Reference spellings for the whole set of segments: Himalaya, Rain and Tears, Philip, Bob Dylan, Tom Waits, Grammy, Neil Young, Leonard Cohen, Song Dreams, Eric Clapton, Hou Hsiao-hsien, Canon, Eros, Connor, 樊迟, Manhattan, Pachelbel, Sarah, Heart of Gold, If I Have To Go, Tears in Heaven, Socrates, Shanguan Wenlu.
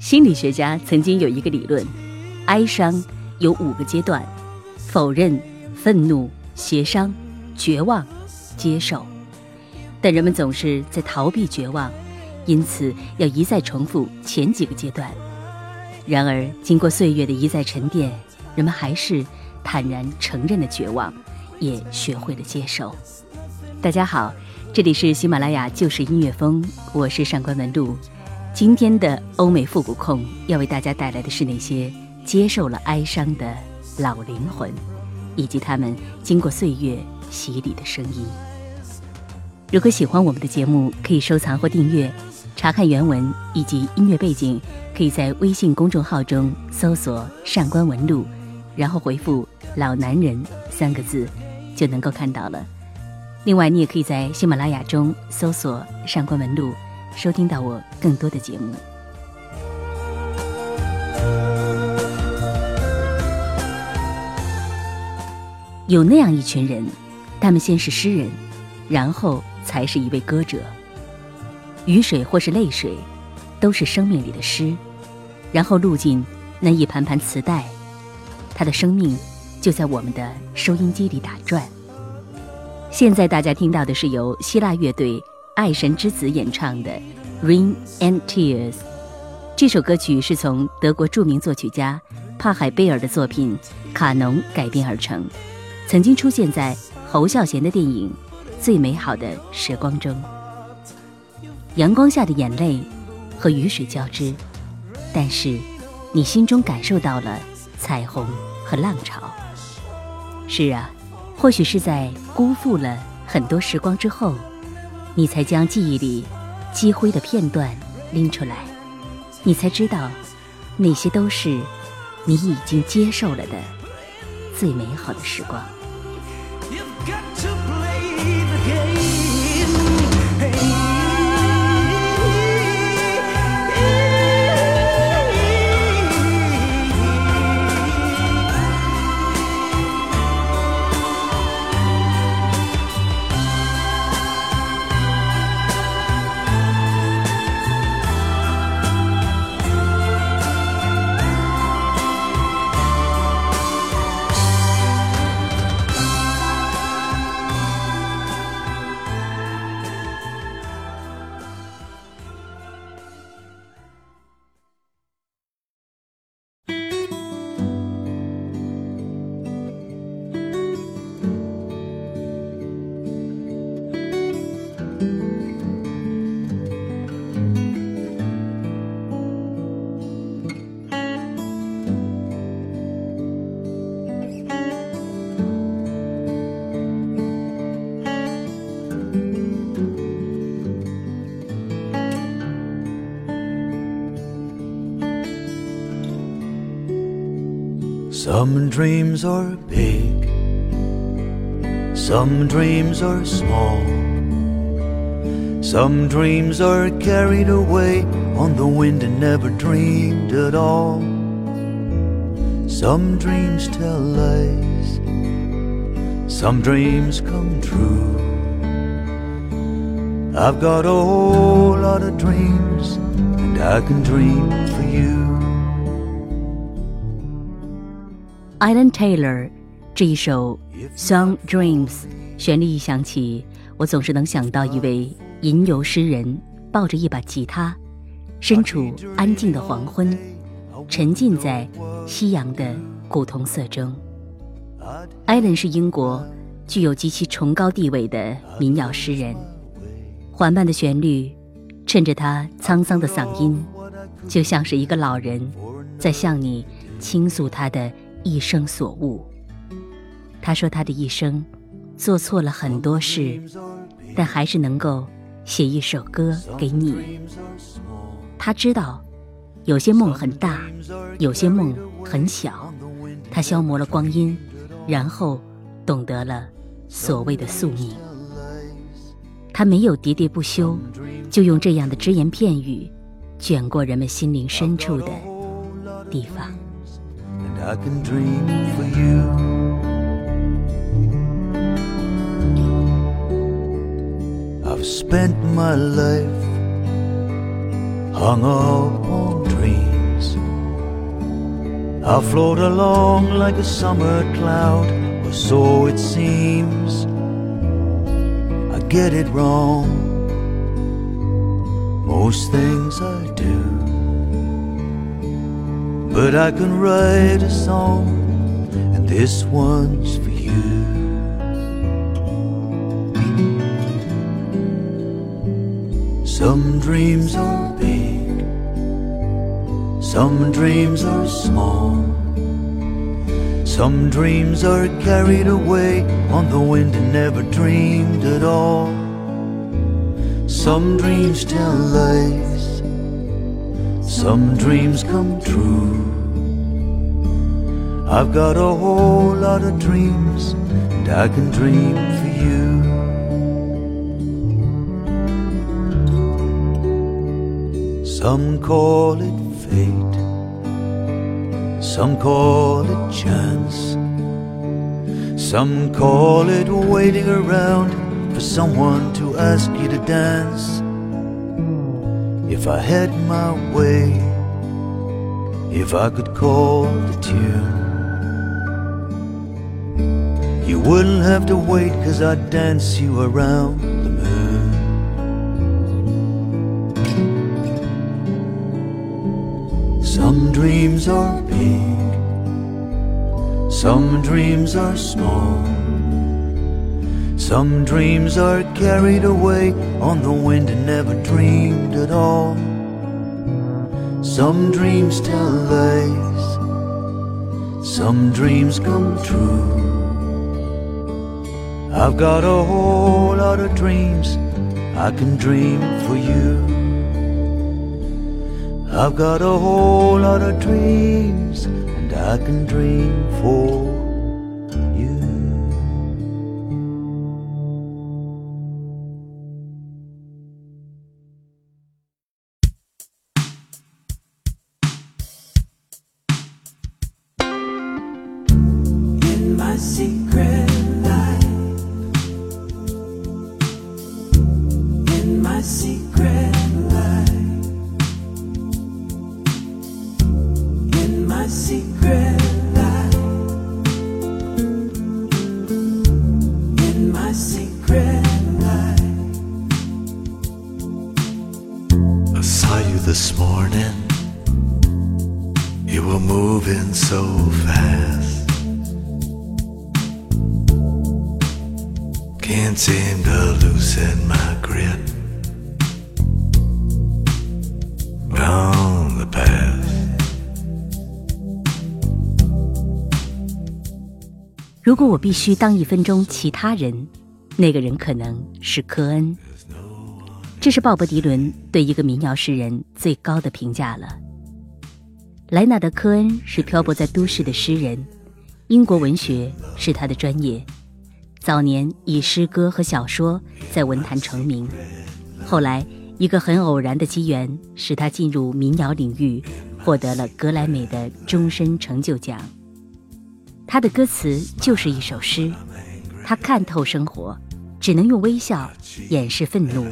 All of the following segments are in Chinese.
心理学家曾经有一个理论，哀伤有5个阶段：否认、愤怒、协商、绝望、接受。但人们总是在逃避绝望，因此要一再重复前几个阶段。然而经过岁月的一再沉淀，人们还是坦然承认了绝望，也学会了接受。大家好，这里是喜马拉雅旧时音乐风，我是上官文露。今天的欧美复古控要为大家带来的是那些接受了哀伤的老灵魂，以及他们经过岁月洗礼的声音。如果喜欢我们的节目，可以收藏或订阅，查看原文以及音乐背景，可以在微信公众号中搜索上官文露，然后回复老男人3个字就能够看到了。另外你也可以在喜马拉雅中搜索上官文露，收听到我更多的节目。有那样一群人，他们先是诗人，然后才是一位歌者。雨水或是泪水，都是生命里的诗，然后录进那一盘盘磁带，他的生命就在我们的收音机里打转。现在大家听到的是由希腊乐队爱神之子演唱的 Rain and Tears。 这首歌曲是从德国著名作曲家帕海贝尔的作品卡农改编而成，曾经出现在侯孝贤的电影最美好的时光中。阳光下的眼泪和雨水交织，但是你心中感受到了彩虹和浪潮。是啊，或许是在辜负了很多时光之后，你才将记忆里积灰的片段拎出来，你才知道那些都是你已经接受了的最美好的时光。Some dreams are big, some dreams are small, some dreams are carried away on the wind and never dreamed at all. Some dreams tell lies, some dreams come true. I've got a whole lot of dreams and I can dream for you.Alan Taylor 这一首 Song Dreams 旋律一响起，我总是能想到一位吟游诗人，抱着一把吉他，身处安静的黄昏，沉浸在夕阳的古铜色中。艾伦是英国具有极其崇高地位的民谣诗人，缓慢的旋律衬着他沧桑的嗓音，就像是一个老人在向你倾诉他的一生所悟。他说他的一生做错了很多事，但还是能够写一首歌给你。他知道有些梦很大，有些梦很小，他消磨了光阴，然后懂得了所谓的宿命。他没有喋喋不休，就用这样的只言片语卷过人们心灵深处的地方。 And I can dream for you. I've spent my life hung up on dreams. I'll float along like a summer cloud, or so it seems. I get it wrong.Most things I do, but I can write a song, and this one's for you. Some dreams are big, some dreams are small, some dreams are carried away on the wind and never dreamed at all.Some dreams tell lies, some dreams come true. I've got a whole lot of dreams, and I can dream for you. Some call it fate, some call it chance, some call it waiting around.For someone to ask you to dance. If I had my way, if I could call the tune, you wouldn't have to wait, 'cause I'd dance you around the moon. Some dreams are big, some dreams are small,Some dreams are carried away on the wind and never dreamed at all. Some dreams tell lies, some dreams come true. I've got a whole lot of dreams, I can dream for you. I've got a whole lot of dreams, and I can dream for you.如果我必须当1分钟其他人，那个人可能是科恩。这是鲍勃迪伦对一个民谣诗人最高的评价了。莱纳德科恩是漂泊在都市的诗人，英国文学是他的专业，早年以诗歌和小说在文坛成名，后来一个很偶然的机缘使他进入民谣领域，获得了格莱美的终身成就奖。他的歌词就是一首诗，他看透生活，只能用微笑掩饰愤怒。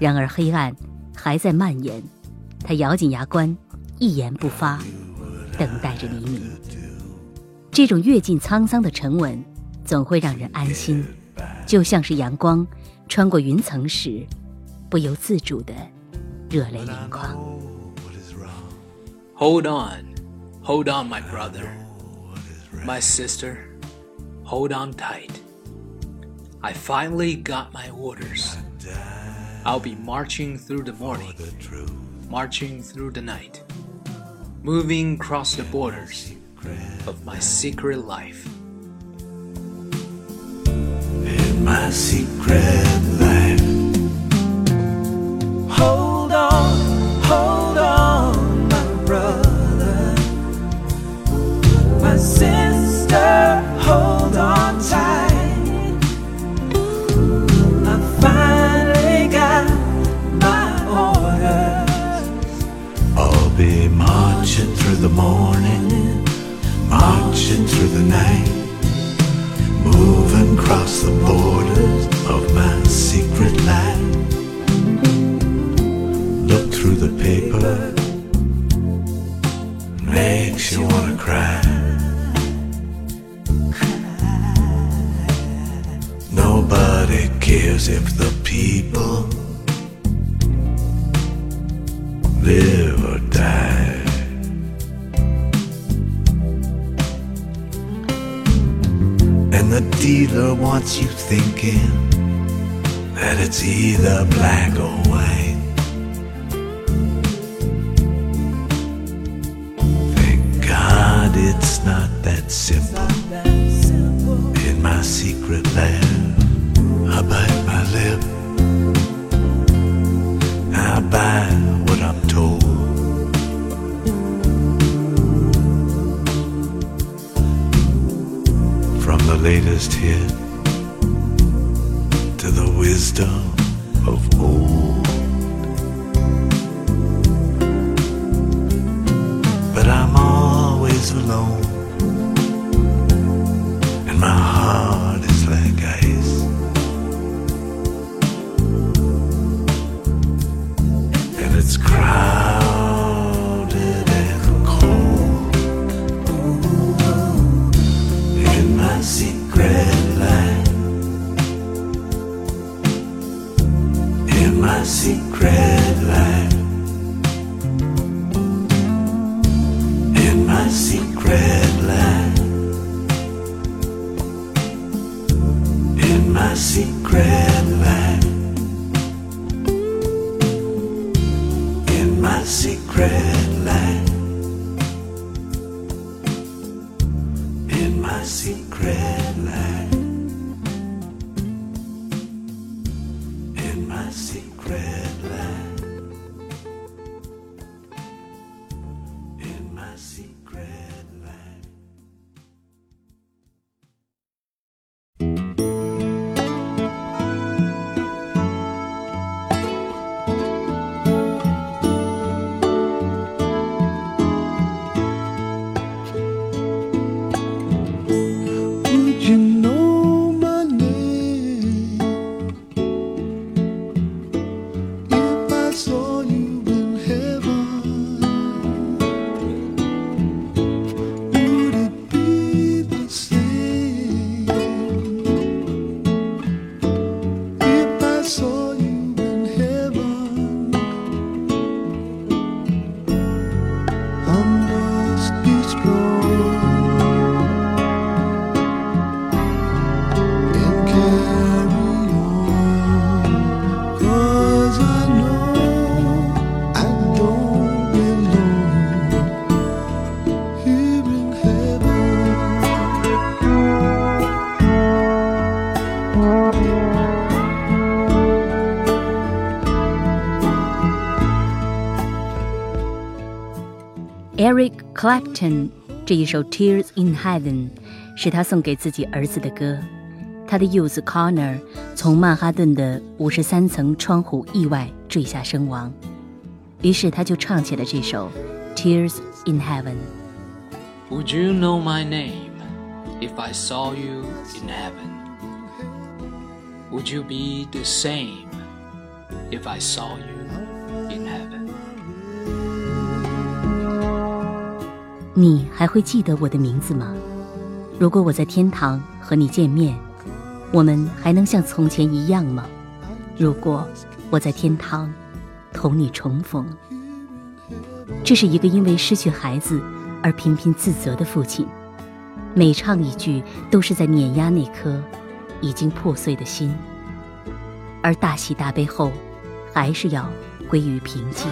然而黑暗还在蔓延，他咬紧牙关，一言不发，等待着黎明。这种阅尽沧桑的沉稳，总会让人安心，就像是阳光穿过云层时，不由自主的热泪盈眶。Hold on, my brother, my sister, hold on tight. I finally got my orders. I'll be marching through the morning, marching through the night, moving across the borders of my secret life. In my secret life. Hold on, hold on, my brother, my sister, hold on tight.Be marching through the morning, marching through the night, moving across the borders of my secret life. Look through the paper, makes you wanna cry. Nobody cares if the people live or die. And the dealer wants you thinking that it's either black or white. Thank God it's not that simple. In my secret land, I bite my lip, I bite what I'm told. From the latest hit to the wisdom of old. But I'm always alone, and my heart is like ice. It's crowded and cold in my secret life. In my secret life. In my secret life. In my secret life. My secret life. In my secret life. In my secret life. In my secret life.Eric Clapton 这一首 Tears in Heaven 是他送给自己儿子的歌。他的幼子 Connor 从曼哈顿的53层窗户意外坠下身亡，于是他就唱起了这首 Tears in Heaven。 Would you know my name if I saw you in heaven? Would you be the same if I saw you in heaven?你还会记得我的名字吗？如果我在天堂和你见面，我们还能像从前一样吗？如果我在天堂同你重逢。这是一个因为失去孩子而频频自责的父亲，每唱一句都是在碾压那颗已经破碎的心，而大喜大悲后还是要归于平静。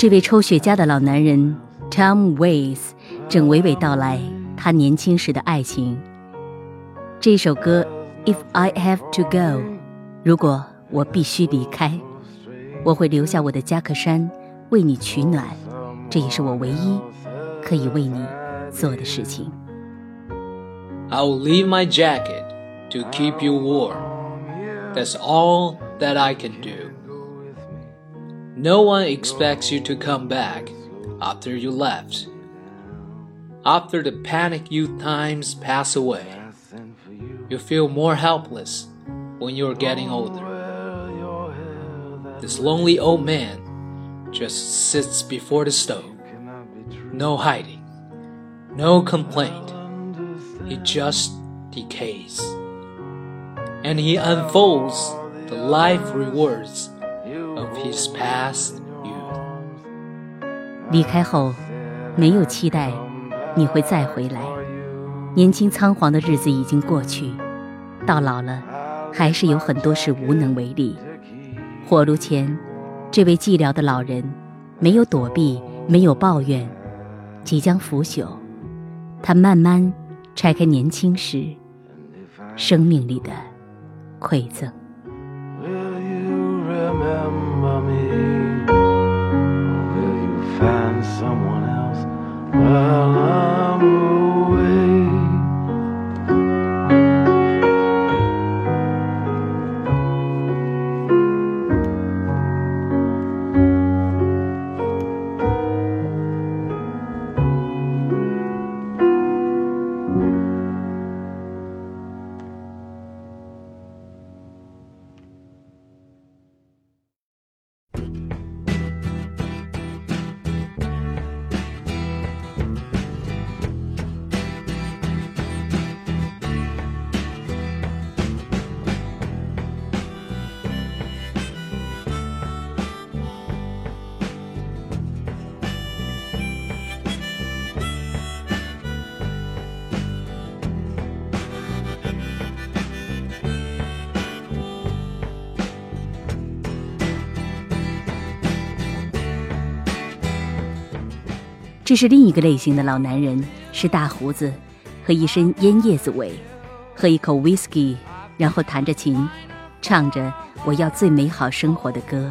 这位抽雪茄的老男人 Tom Waits 正娓娓道来他年轻时的爱情。这首歌 If I Have To Go 如果我必须离开，我会留下我的夹克衫为你取暖，这也是我唯一可以为你做的事情。 I will leave my jacket to keep you warm. That's all that I can do.No one expects you to come back after you left. After the panic youth times pass away, you feel more helpless when you're getting older. This lonely old man just sits before the stove. No hiding, no complaint. He just decays. And he unfolds the life rewards.Of his past youth. 离开后，没有期待你会再回来。年轻仓皇的日子已经过去，到老了，还是有很多事无能为力。火炉前，这位寂寥的老人，没有躲避，没有抱怨，即将腐朽，他慢慢拆开年轻时生命里的馈赠。Remember me, will you find someone else while I'm away? 这是另一个类型的老男人，是大胡子和一身烟叶子尾，喝一口 whisky， 然后弹着琴，唱着我要最美好生活的歌。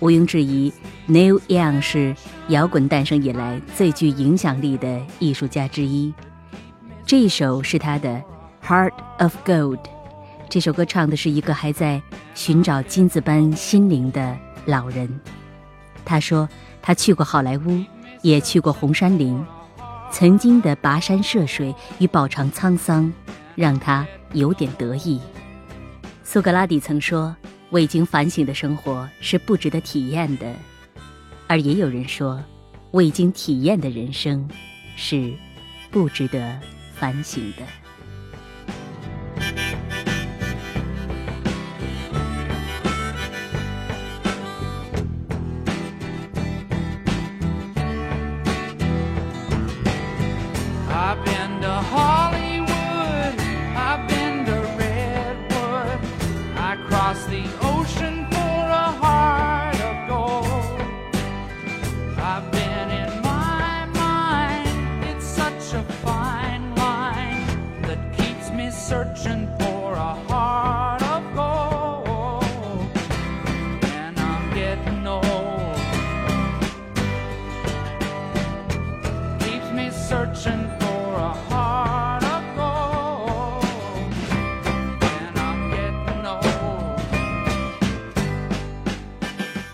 毋庸置疑， Neil Young 是摇滚诞生以来最具影响力的艺术家之一。这一首是他的 Heart of Gold， 这首歌唱的是一个还在寻找金子般心灵的老人。他说他去过好莱坞，也去过红山林，曾经的跋山涉水与饱尝沧桑让他有点得意。苏格拉底曾说，未经反省的生活是不值得体验的，而也有人说，未经体验的人生是不值得反省的。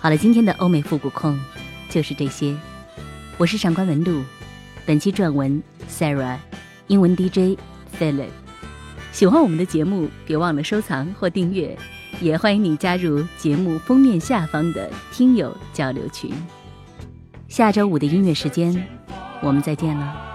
好了，今天的欧美复古控就是这些。我是上官文露，本期撰文 Sarah， 英文 DJ Philip。 喜欢我们的节目，别忘了收藏或订阅，也欢迎你加入节目封面下方的听友交流群。下周五的音乐时间，我们再见了。